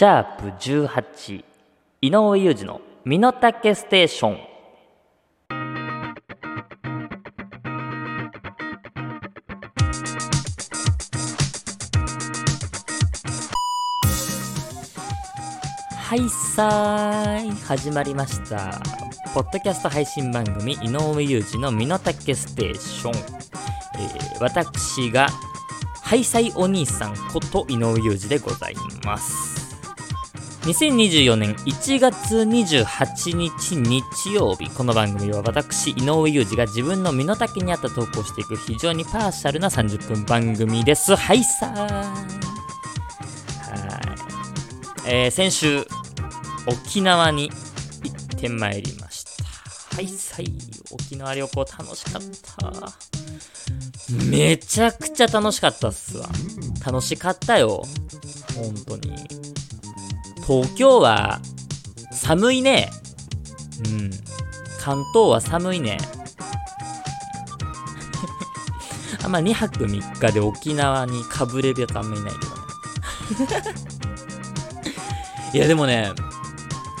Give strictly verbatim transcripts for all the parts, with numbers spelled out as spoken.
シャープじゅうはち、井上裕二の身の丈ステーション。はいさーい、始まりましたポッドキャスト配信番組、井上裕二の身の丈ステーション。えー、私がハイサイお兄さんこと井上裕二でございます。にせんにじゅうよねんいちがつにじゅうはちにち日曜日、この番組は私井上裕二が自分の身の丈に合った投稿していく非常にパーシャルなさんじゅっぷん番組です。はいさーい。はい、えー、先週沖縄に行ってまいりました。はいさい。沖縄旅行楽しかった。めちゃくちゃ楽しかったっすわ。楽しかったよ本当に。東京は寒いね。うん。関東は寒いね。あんまにはくみっかで沖縄にかぶれるやつあんまいないけどね。いやでもね、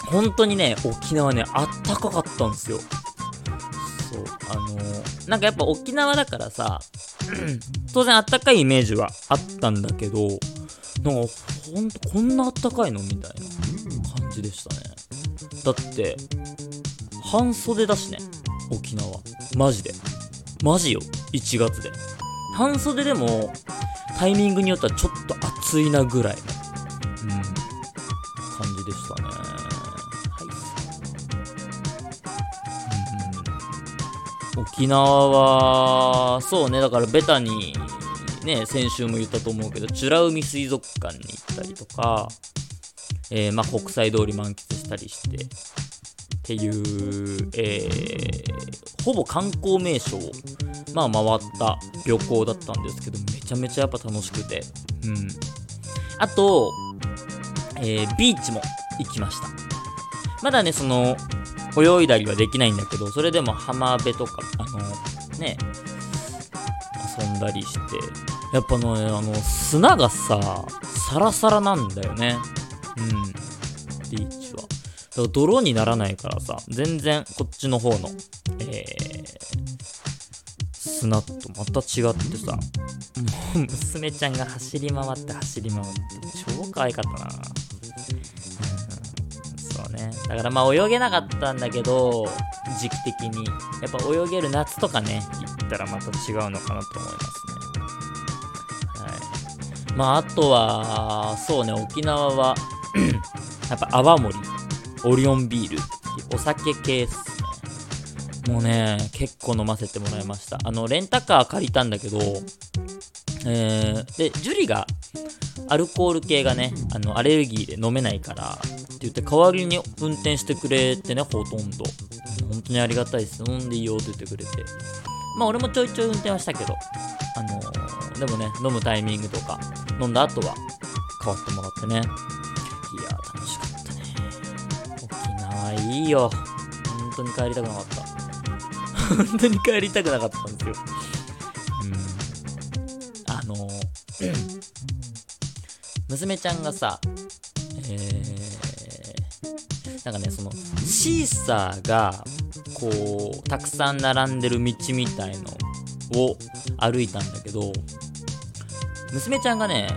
本当にね、沖縄ね、あったかかったんですよ。そう、あのー、なんかやっぱ沖縄だからさ、当然あったかいイメージはあったんだけど、なんかほんとこんなあったかいのみたいな感じでしたね。だって半袖だしね、沖縄。マジでマジよ。いちがつで半袖でもタイミングによってはちょっと暑いなぐらいの、うん、感じでしたね。はい、うん、沖縄はそうね、だからベタにね、先週も言ったと思うけど美ら海水族館に行ったりとか、えーまあ、国際通り満喫したりしてっていう、えー、ほぼ観光名所を、まあ、回った旅行だったんですけど、めちゃめちゃやっぱ楽しくて、うん、あと、えー、ビーチも行きました。まだねその泳いだりはできないんだけど、それでも浜辺とかあのね遊んだりして、やっぱの、ね、あの砂がさサラサラなんだよね。うん、ビーチはだから泥にならないからさ、全然こっちの方の、えー、砂とまた違ってさ、もう娘ちゃんが走り回って走り回って超可愛かったな。うん、そうね、だからまあ泳げなかったんだけど、時期的にやっぱ泳げる夏とかね行ったらまた違うのかなと思いますね。はい、まああとはそうね、沖縄はやっぱ泡盛、オリオンビール、お酒系っすね。もうね結構飲ませてもらいました。あのレンタカー借りたんだけど、えー、でジュリがアルコール系がね、あのアレルギーで飲めないからって言って代わりに運転してくれてね、ほとんど本当にありがたいです。飲んでいいよって言ってくれて、まあ俺もちょいちょい運転はしたけど、あのー、でもね飲むタイミングとか飲んだ後は代わってもらってね。いやー楽しかったね。沖縄いいよ。本当に帰りたくなかった。本当に帰りたくなかったんですよ。うん、あのー、娘ちゃんがさ、えー、なんかねそのシーサーがこうたくさん並んでる道みたいのを歩いたんだけど、娘ちゃんがね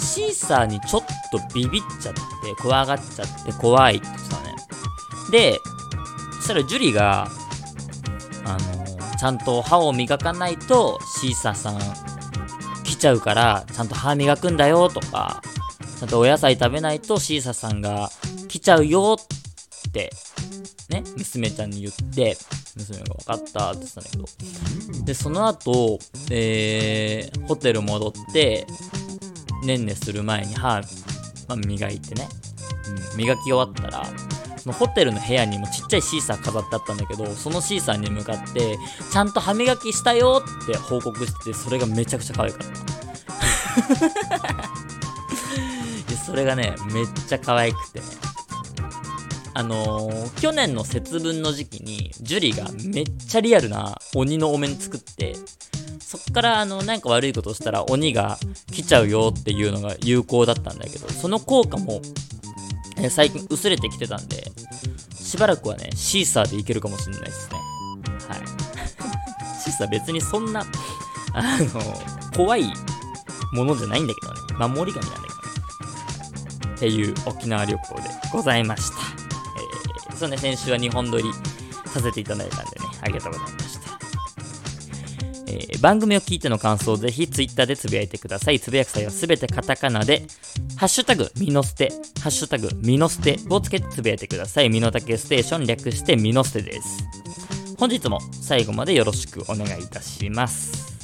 シーサーにちょっとビビっちゃって怖がっちゃって怖いって言ってたね。でそしたらジュリが、あのー、ちゃんと歯を磨かないとシーサーさん来ちゃうから、ちゃんと歯磨くんだよとか、ちゃんとお野菜食べないとシーサーさんが来ちゃうよってね、娘ちゃんに言って、娘が分かったって言ってたんだけど、でその後、えー、ホテル戻ってねんねする前に歯、まあ、磨いてね、うん、磨き終わったらそのホテルの部屋にもちっちゃいシーサー飾ってあったんだけど、そのシーサーに向かってちゃんと歯磨きしたよって報告してて、それがめちゃくちゃ可愛かった。それがねめっちゃ可愛くてね、あのー、去年の節分の時期にジュリがめっちゃリアルな鬼のお面作って、そっからあのなんか悪いことしたら鬼が来ちゃうよっていうのが有効だったんだけど、その効果もえー、最近薄れてきてたんで、しばらくはねシーサーでいけるかもしれないですね。はいシーサー別にそんなあの怖いものじゃないんだけどね、守り神なんだけどねっていう沖縄旅行でございました。えー、そうね、先週はにほん撮りさせていただいたんでね、ありがとうございました。えー、番組を聞いての感想をぜひツイッターでつぶやいてください。つぶやく際はすべてカタカナでハッシュタグミノステハッシュタグミノステをつけてつぶやいてください。ミノタケステーション略してミノステです。本日も最後までよろしくお願いいたします。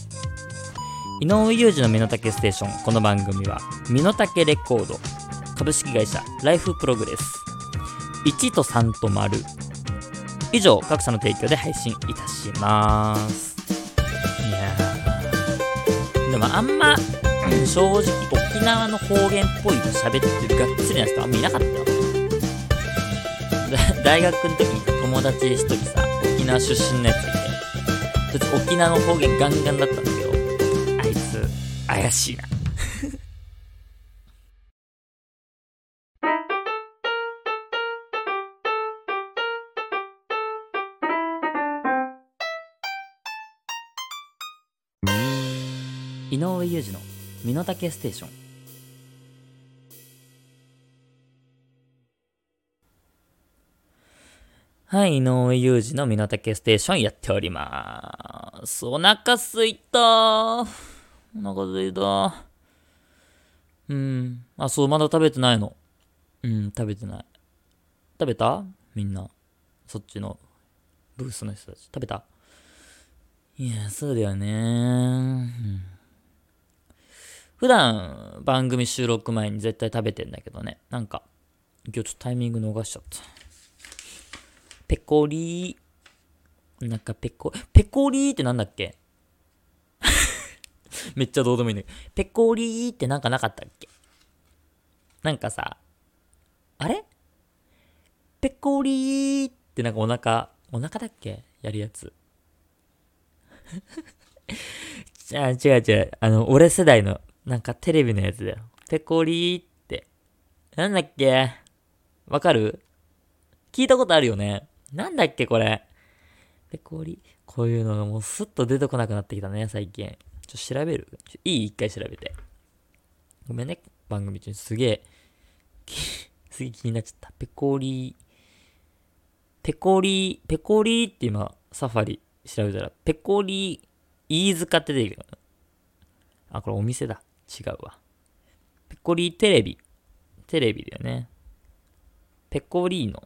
井上裕二のミノタケステーション、この番組はミノタケレコード株式会社ライフプログレスいちとさんと丸以上各社の提供で配信いたします。いやでもあんま正直沖縄の方言っぽいの喋ってるがっつりな人あんまいなかった。大学の時に友達一人さ、沖縄出身のやついて、ちょっと沖縄の方言ガンガンだったんだけど、あいつ怪しいな。井上裕二の身の丈ステーション。はい、井上裕二の身の丈ステーションやっております。お腹すいたー、お腹すいたー。うん、あ、そう、まだ食べてないの。うん、食べてない。食べた？みんなそっちのブースの人たち食べた？いや、そうだよねー、うん、普段番組収録前に絶対食べてんだけどね、なんか今日ちょっとタイミング逃しちゃった。ペコリー、なんかペコペコリーってなんだっけめっちゃどうでもいいんだけど、ペコリーってなんかなかったっけ？なんかさ、あれペコリーってなんかお腹お腹だっけやるやつじゃあ違う違う、あの俺世代のなんかテレビのやつだよ。ペコリーって。なんだっけ？わかる？聞いたことあるよね。なんだっけこれ。ペコリー。こういうのがもうスッと出てこなくなってきたね、最近。ちょっと調べる？いい？一回調べて。ごめんね、番組中にすげえ、すげえ気になっちゃった。ペコリー。ペコリー。ペコリーって今、サファリ調べたら、ペコリー、飯塚って出てくる。あ、これお店だ。違うわ。ペコリーテレビ。テレビだよね。ペコリーノ。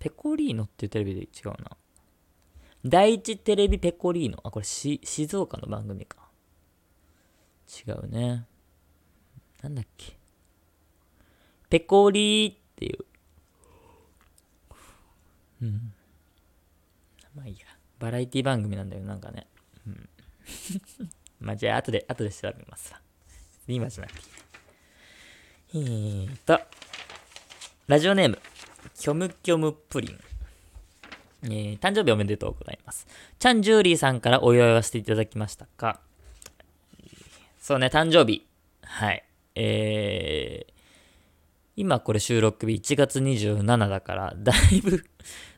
ペコリーノっていうテレビで違うな。第一テレビペコリーノ。あ、これし静岡の番組か。違うね。なんだっけ。ペコリーっていう。うん。まあいいや。バラエティ番組なんだよ、なんかね。うん。まあじゃあ後で、後で調べますわ。今じゃなくていい。えーっと、ラジオネーム、キョムキョムプリン。えー、誕生日おめでとうございます。チャンジューリーさんからお祝いはしていただきましたか？そうね、誕生日。はい。えー、今これ収録日いちがつにじゅうしちだから、だいぶ、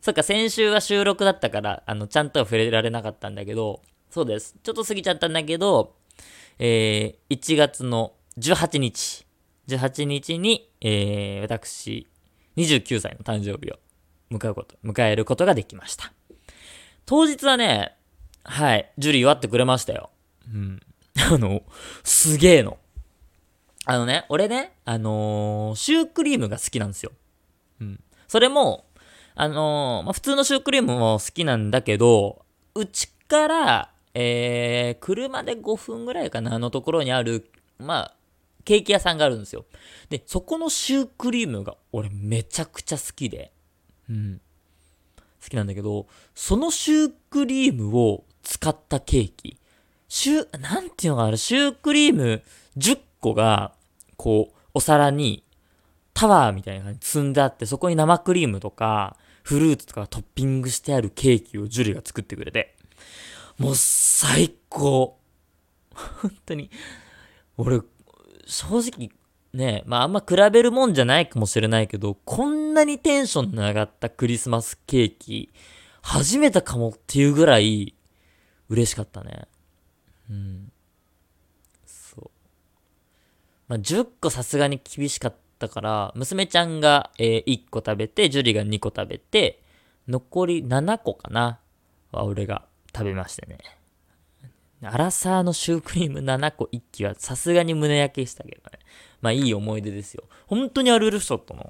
そっか、先週は収録だったから、あの、ちゃんとは触れられなかったんだけど、そうです。ちょっと過ぎちゃったんだけど、えー、いちがつのじゅうはちにち。じゅうはちにちに、えー、私、にじゅうきゅうさいの誕生日を迎えること、迎えることができました。当日はね、はい、ジュリー祝ってくれましたよ。うん。あの、すげえの。あのね、俺ね、あのー、シュークリームが好きなんですよ。うん。それも、あのー、まあ、普通のシュークリームも好きなんだけど、うちから、えー、車でごふんぐらいかなのところにある、まあ、ケーキ屋さんがあるんですよ。で、そこのシュークリームが俺めちゃくちゃ好きで、うん、好きなんだけど、そのシュークリームを使ったケーキ、シュー、なんていうのかな、シュークリームじゅっこがこうお皿にタワーみたいな感じに積んであって、そこに生クリームとかフルーツとかトッピングしてあるケーキをジュリが作ってくれて、もう最高。本当に俺正直ねえ、まああんま比べるもんじゃないかもしれないけど、こんなにテンションの上がったクリスマスケーキ初めてかもっていうぐらい嬉しかったね。うん。そう。まあじゅっこさすがに厳しかったから、娘ちゃんが、えー、いっこ食べて、ジュリがにこ食べて、残りななこかなは俺が食べましてね。アラサーのシュークリームななこいっきはさすがに胸焼けしたけどね。まあいい思い出ですよ。本当にあれ嬉しかったな。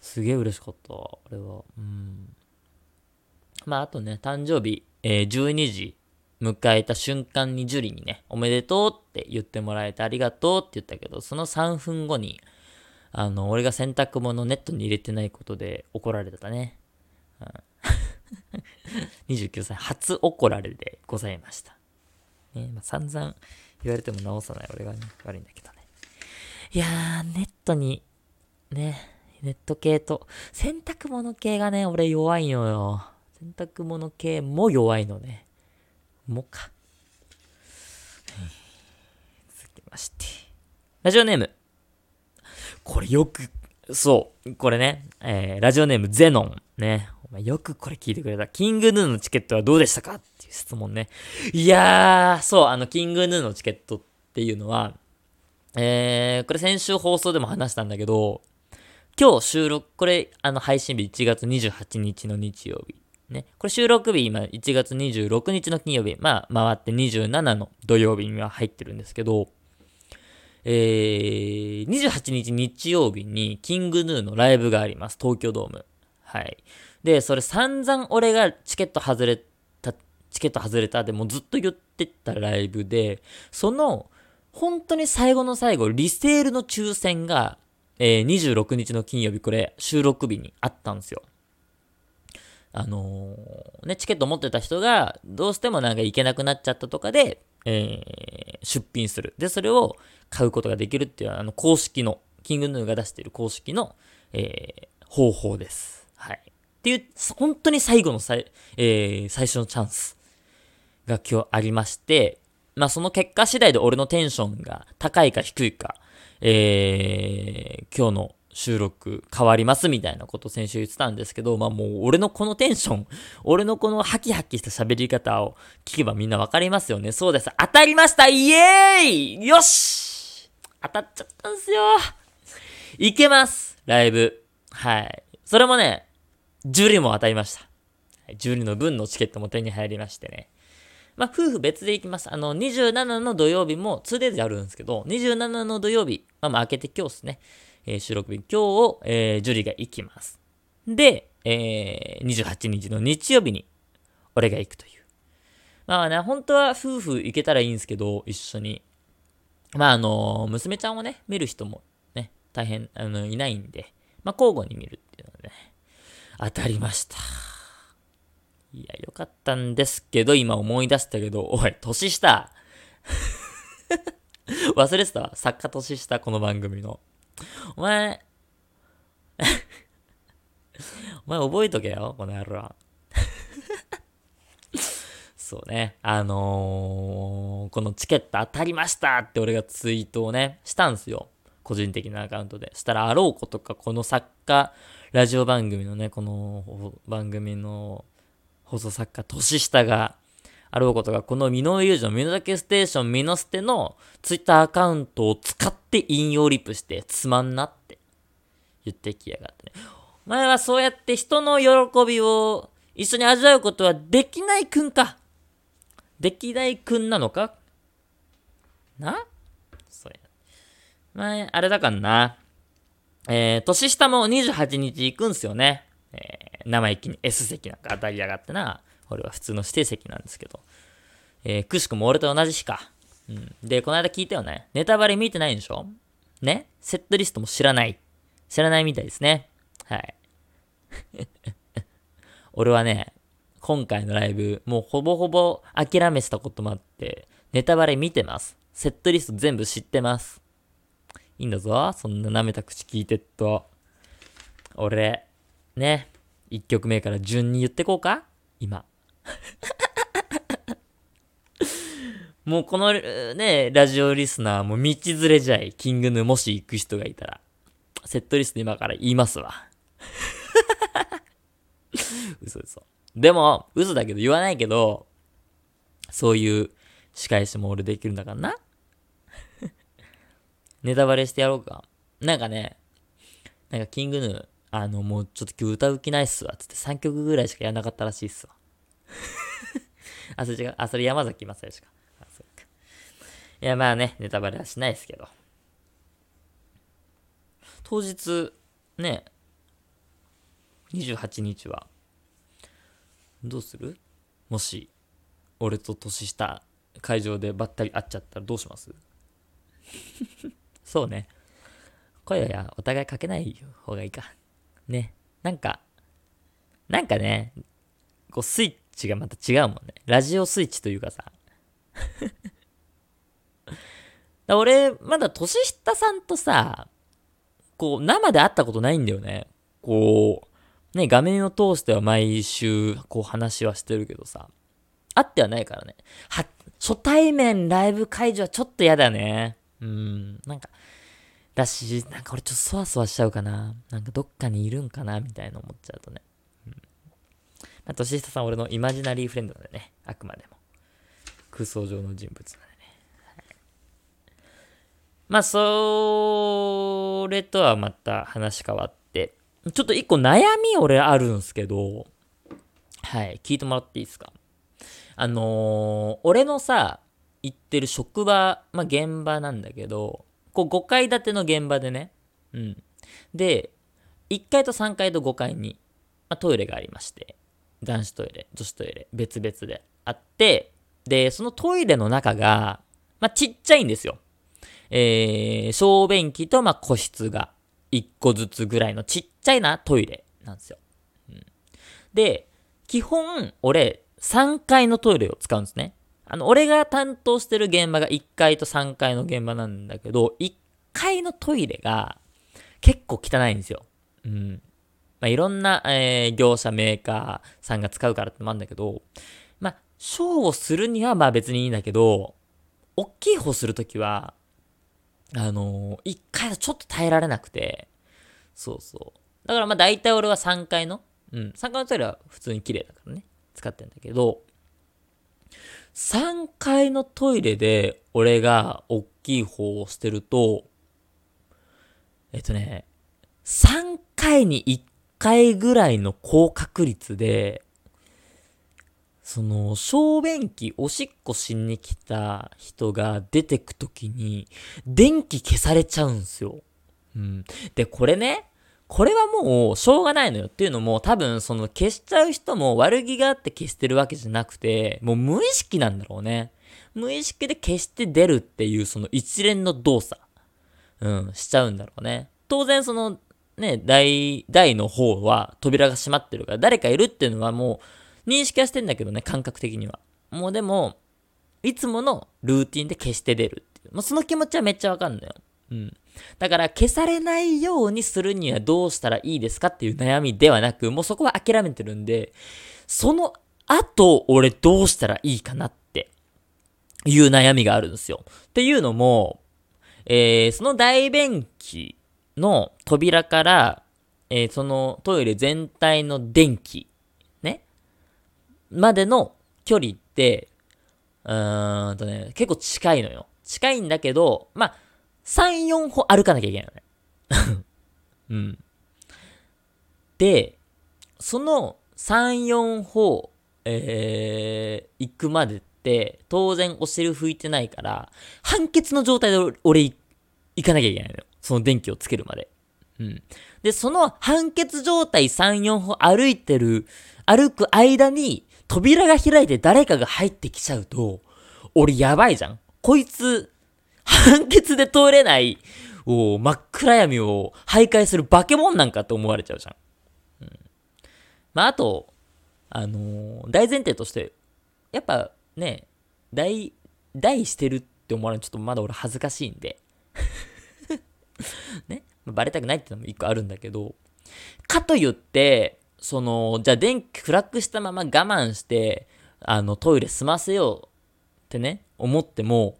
すげえ嬉しかった、あれは。うん。まああとね、誕生日、えー、じゅうにじ迎えた瞬間にジュリにね、おめでとうって言ってもらえてありがとうって言ったけど、そのさんぷんごに、あの、俺が洗濯物をネットに入れてないことで怒られてたね。うん。にじゅうきゅうさい初怒られでございました、ね。まあ、散々言われても直さない俺が、ね、悪いんだけどね。いやーネットにねネット系と洗濯物系がね俺弱いのよ。洗濯物系も弱いのね。もか、うん、続きましてラジオネーム、これよくそうこれね、えー、ラジオネームゼノンね。よくこれ聞いてくれた。キングヌーのチケットはどうでしたかっていう質問ね。いやー、そう、あの、キングヌーのチケットっていうのは、えー、これ先週放送でも話したんだけど、今日収録、これ、あの、配信日いちがつにじゅうはちにちの日曜日。ね。これ収録日、今、いちがつにじゅうろくにちの金曜日。まあ、回ってにじゅうしちの土曜日には入ってるんですけど、えー、にじゅうはちにち日曜日に、キングヌーのライブがあります。東京ドーム。はい。で、それ散々俺がチケット外れた、チケット外れたでもうずっと言ってったライブで、その、本当に最後の最後、リセールの抽選が、えー、にじゅうろくにちの金曜日、これ、収録日にあったんですよ。あのー、ね、チケット持ってた人が、どうしてもなんか行けなくなっちゃったとかで、えー、出品する。で、それを買うことができるっていう、あの、公式の、キングヌーが出している公式の、えー、方法です。はい。っていう本当に最後のさい、えー、最初のチャンスが今日ありまして、まあその結果次第で俺のテンションが高いか低いか、えー、今日の収録変わりますみたいなことを先週言ってたんですけど、まあもう俺のこのテンション、俺のこのハキハキした喋り方を聞けばみんなわかりますよね。そうです。当たりました！イエーイ！よし！当たっちゃったんすよ。いけます！ライブ。はい。それもね、ジュリも当たりました。ジュリの分のチケットも手に入りましてね。まあ、夫婦別で行きます。あの、にじゅうしちの土曜日も ツーデイズ であるんですけど、にじゅうしちの土曜日、まあまあ明けて今日ですね。えー、収録日今日を、えー、ジュリが行きます。で、えー、にじゅうはちにちの日曜日に、俺が行くという。まあね、本当は夫婦行けたらいいんですけど、一緒に。まああのー、娘ちゃんをね、見る人もね、大変、あの、いないんで、まあ交互に見るっていうのでね。当たりました。いや、よかったんですけど、今思い出したけど、おい、年下忘れてたわ。作家年下、この番組の。お前、お前覚えとけよ、この野郎。そうね、あのー、このチケット当たりましたって俺がツイートをね、したんすよ。個人的なアカウントで。したら、あろうことか、この作家、ラジオ番組のね、この番組の放送作家、年下があろうことが、このミノユージのミノタケステーションミノステのツイッターアカウントを使って引用リプして、つまんなって言ってきやがってね。お前はそうやって人の喜びを一緒に味わうことはできないくんか。できないくんなのかなそれ。前、あれだからな。えー、年下もにじゅうはちにち行くんすよね。えー、生意気に S 席なんか当たりやがってな。俺は普通の指定席なんですけど。えー、くしくも俺と同じ日か。うん。で、この間聞いたよね。ネタバレ見てないんでしょ？ね？セットリストも知らない。知らないみたいですね。はい。俺はね、今回のライブ、もうほぼほぼ諦めてたこともあって、ネタバレ見てます。セットリスト全部知ってます。いいんだぞ。そんな舐めた口聞いてっと。俺、ね。一曲目から順に言ってこうか今。もうこのね、ラジオリスナーも道連れじゃい。キングヌーもし行く人がいたら、セットリスト今から言いますわ。嘘嘘。でも、嘘だけど言わないけど、そういう仕返しも俺できるんだからな。ネタバレしてやろうか。なんかね、なんかキングヌー、あの、もうちょっと今日歌う気ないっすわ。つってさんきょくぐらいしかやらなかったらしいっすわ。あ、それ違う。あ、それ山崎まさよしか。あ、それか。いや、まあね、ネタバレはしないですけど。当日、ね、にじゅうはちにちは、どうする？もし、俺と年下、会場でばったり会っちゃったらどうします？そうね。声はお互いかけない方がいいか。ね。なんか、なんかね、こうスイッチがまた違うもんね。ラジオスイッチというかさ。だ俺、まだ年下さんとさ、こう生で会ったことないんだよね。こう、ね、画面を通しては毎週こう話はしてるけどさ。会ってはないからね。は、初対面ライブ会場はちょっと嫌だね。うん、なんか、だし、なんか俺ちょっとそわそわしちゃうかな。なんかどっかにいるんかなみたいな思っちゃうとね。うん。まあ、年下さん俺のイマジナリーフレンドなんでね。あくまでも。空想上の人物なんでね。はい、まあ、それとはまた話変わって。ちょっと一個悩み俺あるんすけど。はい。聞いてもらっていいですか？あのー、俺のさ、行ってる職場、まあ、現場なんだけど、こうごかい建ての現場でね、うん。で、いっかいとさんがいとごかいに、まあ、トイレがありまして、男子トイレ、女子トイレ、別々であって、で、そのトイレの中が、まあ、ちっちゃいんですよ。えー、小便器と、まあ、個室がいっこずつぐらいのちっちゃいなトイレなんですよ。うん、で、基本、俺、さんがいのトイレを使うんですね。あの、俺が担当してる現場がいっかいとさんがいの現場なんだけど、いっかいのトイレが結構汚いんですよ。うん。まあ、いろんな、えー、業者、メーカーさんが使うからってもあるんだけど、まあ、小をするにはまあ別にいいんだけど、大きい方するときは、あのー、いっかいはちょっと耐えられなくて、そうそう。だからまあ大体俺はさんがいの、うん、さんがいのトイレは普通に綺麗だからね、使ってんだけど、さんがいのトイレで俺がおっきい方をしてると、えっとね、さんかいにいっかいぐらいの高確率で、その小便器おしっこしに来た人が出てくときに電気消されちゃうんすよ。うん。で、これね、これはもうしょうがないのよ。っていうのも多分その消しちゃう人も悪気があって消してるわけじゃなくて、もう無意識なんだろうね。無意識で消して出るっていうその一連の動作、うん、しちゃうんだろうね。当然そのね、台、台の方は扉が閉まってるから誰かいるっていうのはもう認識はしてんだけどね、感覚的には。もうでも、いつものルーティンで消して出るっていう。もうその気持ちはめっちゃわかんのよ。うん。だから消されないようにするにはどうしたらいいですかっていう悩みではなく、もうそこは諦めてるんで、その後俺どうしたらいいかなっていう悩みがあるんですよ。っていうのも、えー、その大便器の扉から、えー、そのトイレ全体の電気ねまでの距離ってうーんとね結構近いのよ。近いんだけど、まあさん、よんほ歩かなきゃいけないのね。うん。で、そのさん、よんほ、えー、行くまでって、当然お尻拭いてないから、半血の状態で俺行かなきゃいけないのよ。その電気をつけるまで。うん。で、その半血状態さん、よんほ歩いてる、歩く間に扉が開いて誰かが入ってきちゃうと、俺やばいじゃん。こいつ、判決で通れないお真っ暗闇を徘徊する化け物なんかって思われちゃうじゃん。うん、まああとあのー、大前提としてやっぱね大大してるって思われるのちょっとまだ俺恥ずかしいんでね、まあ、バレたくないってのも一個あるんだけど、かといってそのじゃあ電気暗くしたまま我慢してあのトイレ済ませようってってね思っても、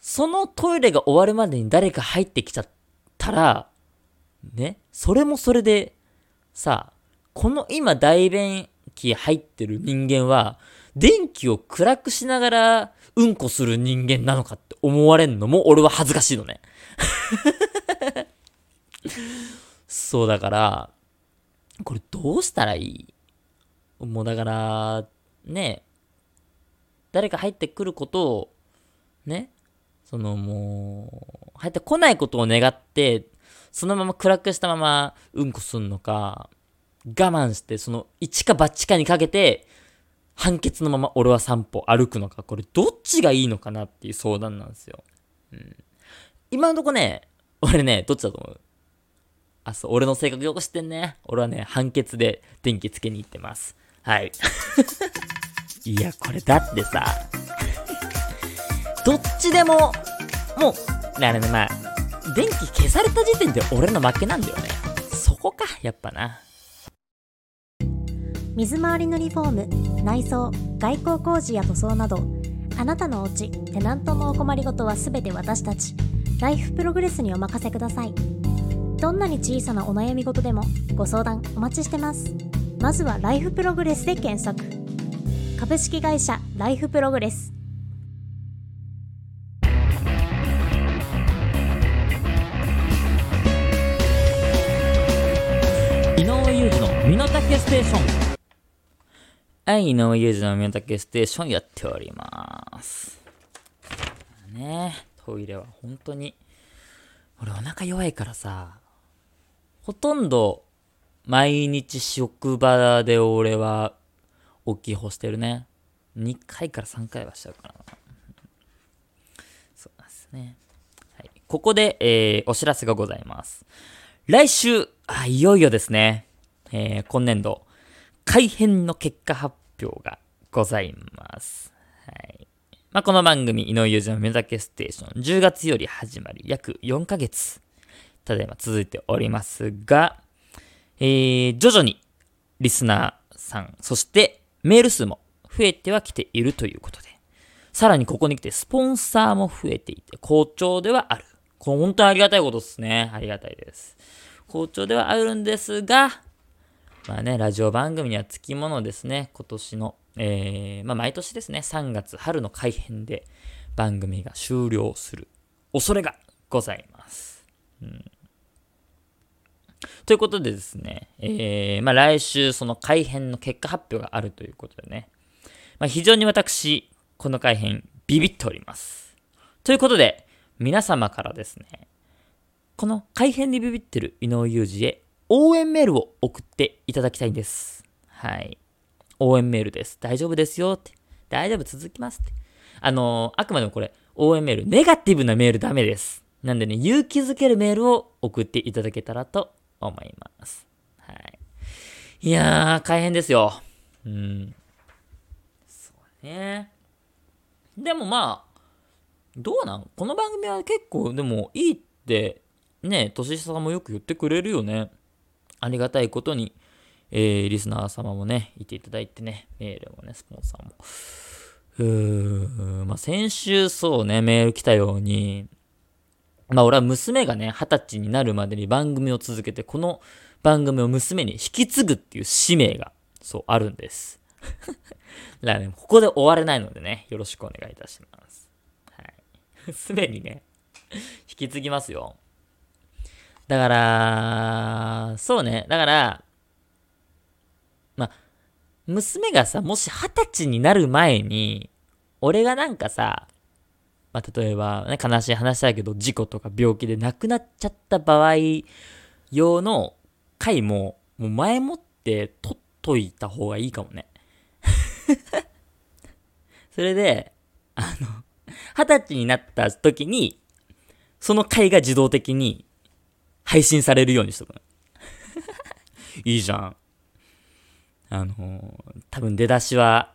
そのトイレが終わるまでに誰か入ってきちゃったらね、それもそれでさ、この今大便器入ってる人間は電気を暗くしながらうんこする人間なのかって思われんのも俺は恥ずかしいのねそうだからこれどうしたらいい？もうだからね、誰か入ってくることをね、そのもう入ってこないことを願ってそのまま暗くしたままうんこすんのか、我慢してその一か八かにかけて判決のまま俺は散歩歩くのか、これどっちがいいのかなっていう相談なんですよ、うん、今のとこね俺ねどっちだと思う？あ、そう、俺の性格よく知ってんね。俺はね判決で電気つけに行ってます、はいいやこれだってさどっちでももうあれね、まあ電気消された時点で俺の負けなんだよね。そこかやっぱな。水回りのリフォーム、内装、外構工事や塗装など、あなたのお家、テナントのお困りごとはすべて私たちライフプログレスにお任せください。どんなに小さなお悩み事でもご相談お待ちしてます。まずはライフプログレスで検索。株式会社ライフプログレス。井上裕二の身の丈ステーション。はい、井上裕二の身の丈ステーションやっております。ね、トイレは本当に、俺お腹弱いからさ、ほとんど毎日職場で俺は大きい方してるね。にかいからさんかいはしちゃうからな。そうなんですね。はい、ここで、えー、お知らせがございます。来週、あ、いよいよですね、えー、今年度、改編の結果発表がございます。はい。まあ、この番組、井上裕二の身の丈ステーション、じゅうがつより始まり、約よんかげつ、ただいま続いておりますが、えー、徐々にリスナーさん、そしてメール数も増えてはきているということで、さらにここに来てスポンサーも増えていて、好調ではある。これ本当にありがたいことですね。ありがたいです。好調ではあるんですが、まあね、ラジオ番組にはつきものですね。今年の、えー、まあ毎年ですね、さんがつ春の改編で番組が終了する恐れがございます。うん、ということでですね、えー、まあ来週その改編の結果発表があるということでね、まあ非常に私、この改編ビビっております。ということで、皆様からですね、この改編にビビってる井上裕二へ、応援メールを送っていただきたいんです。はい。応援メールです。大丈夫ですよって。大丈夫、続きますって。あのー、あくまでもこれ、応援メール、ネガティブなメールダメです。なんでね、勇気づけるメールを送っていただけたらと思います。はい。いやー、大変ですよ。うん。そうね。でもまあ、どうなん？この番組は結構、でも、いいって、ね、年下さんもよく言ってくれるよね。ありがたいことに、えー、リスナー様もね、いていただいてね、メールもね、スポンサーも。うーん、まあ、先週そうね、メール来たように、まあ、俺は娘がね、二十歳になるまでに番組を続けて、この番組を娘に引き継ぐっていう使命が、そう、あるんです。だからね、ここで終われないのでね、よろしくお願いいたします。はい。すでにね、引き継ぎますよ。だから、そうね。だから、ま、娘がさ、もし二十歳になる前に、俺がなんかさ、まあ、例えば、ね、悲しい話だけど、事故とか病気で亡くなっちゃった場合用の回も、もう前もって取っといた方がいいかもね。それで、あの、二十歳になった時に、その回が自動的に、配信されるようにしとくの。いいじゃん。あのー、多分出だしは、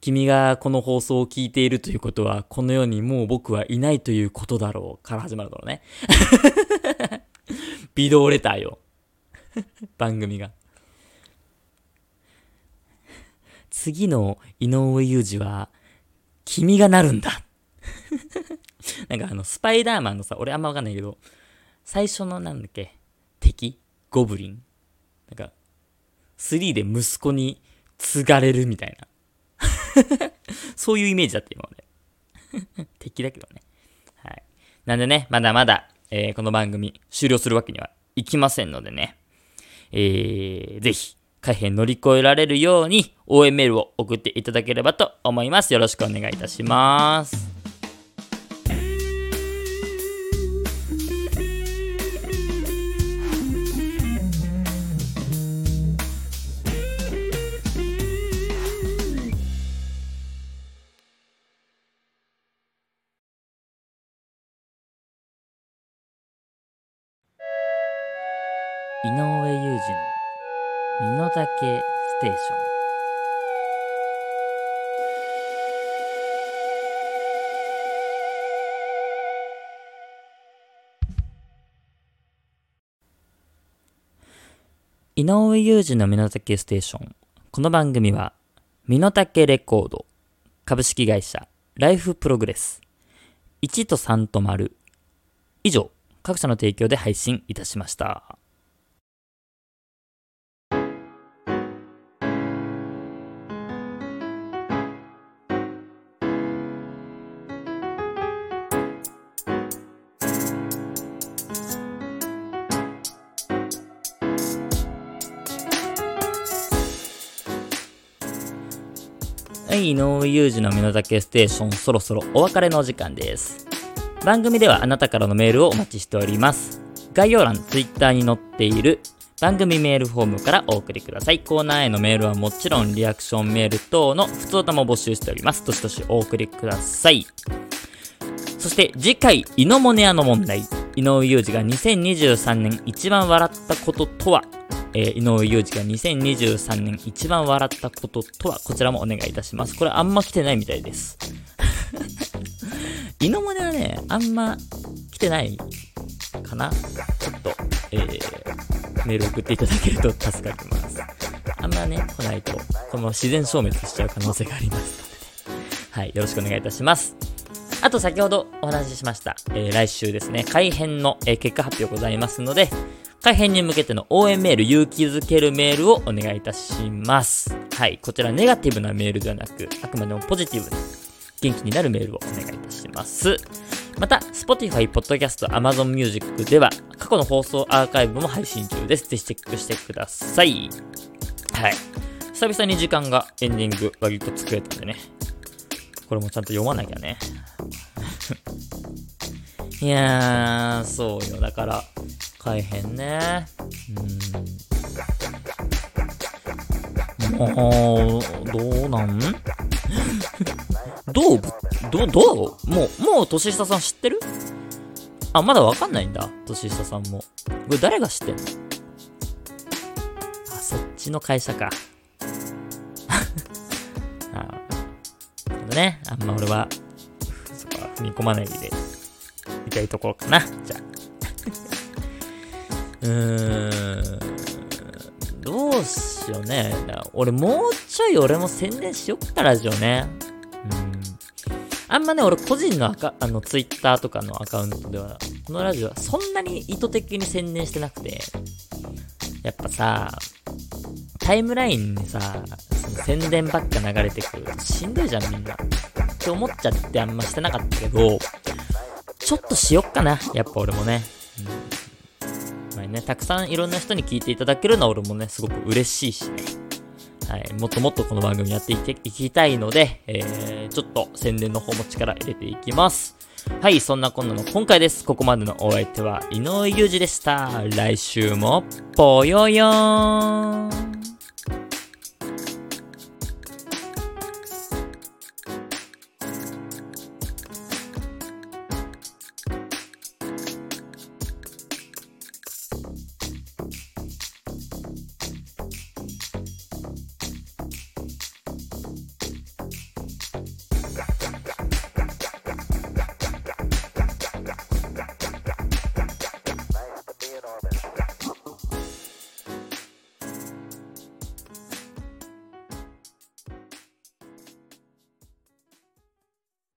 君がこの放送を聞いているということは、この世にもう僕はいないということだろうから始まるからね。ビデオレターよ。番組が。次の井上裕二は、君がなるんだ。なんかあのスパイダーマンのさ、俺あんま分かんないけど、最初のなんだっけ、敵ゴブリンなんかスリーで息子に継がれるみたいなそういうイメージだった今俺敵だけどね。はい。なんでね、まだまだ、えー、この番組終了するわけにはいきませんのでね、えー、ぜひ改変乗り越えられるように応援メールを送っていただければと思います。よろしくお願いいたします。井上裕二の身の丈ステーション。井上裕二の身の丈ステーション。この番組は身の丈レコード株式会社ライフプログレスいちとさんと〇以上各社の提供で配信いたしました。井上裕二の身の丈ステーション、そろそろお別れのお時間です。番組ではあなたからのメールをお待ちしております。概要欄、ツイッターに載っている番組メールフォームからお送りください。コーナーへのメールはもちろんリアクションメール等の普通歌も募集しております。どしどしお送りください。そして次回、イノモネアの問題。井上裕二がにせんにじゅうさんねん一番笑ったこととは、えー、井上裕二がにせんにじゅうさんねん一番笑ったこととは、こちらもお願いいたします。これあんま来てないみたいです井上はね、あんま来てないかな。ちょっと、えー、メール送っていただけると助かります。あんまね、来ないとこの自然消滅しちゃう可能性がありますので、ね、はい、よろしくお願いいたします。あと先ほどお話ししました、えー、来週ですね、改編の、えー、結果発表ございますので、改編に向けての応援メール、勇気づけるメールをお願いいたします。はい、こちらネガティブなメールではなく、あくまでもポジティブで元気になるメールをお願いいたします。また Spotify、Podcast、Amazon Music では過去の放送アーカイブも配信中です。ぜひチェックしてください。はい、久々に時間がエンディングバギッと作れたんでね、これもちゃんと読まなきゃねいやー、そうよ、だから大変ね。うん、もうどうなん？どうどどうもうもう年下さん知ってる？あ、まだわかんないんだ、年下さんも。これ誰が知ってんの？あ、そっちの会社か。あ、ね、あんま俺はそこは踏み込まないでいたいところかな。じゃあ。うーん、どうしようね。俺もうちょい俺も宣伝しよっか、ラジオね。うん、あんまね、俺個人のアカあのツイッターとかのアカウントではこのラジオはそんなに意図的に宣伝してなくて、やっぱさ、タイムラインにさ、宣伝ばっか流れてくる、しんどいじゃんみんなって思っちゃってあんましてなかったけど、ちょっとしよっかな、やっぱ俺もね。うんね、たくさんいろんな人に聞いていただけるのは俺もね、すごく嬉しいしね。はい、もっともっとこの番組やっていき、いきたいので、えー、ちょっと宣伝の方も力入れていきます。はい、そんなこんなの今回です。ここまでのお相手は井上裕二でした。来週もぽよよーん。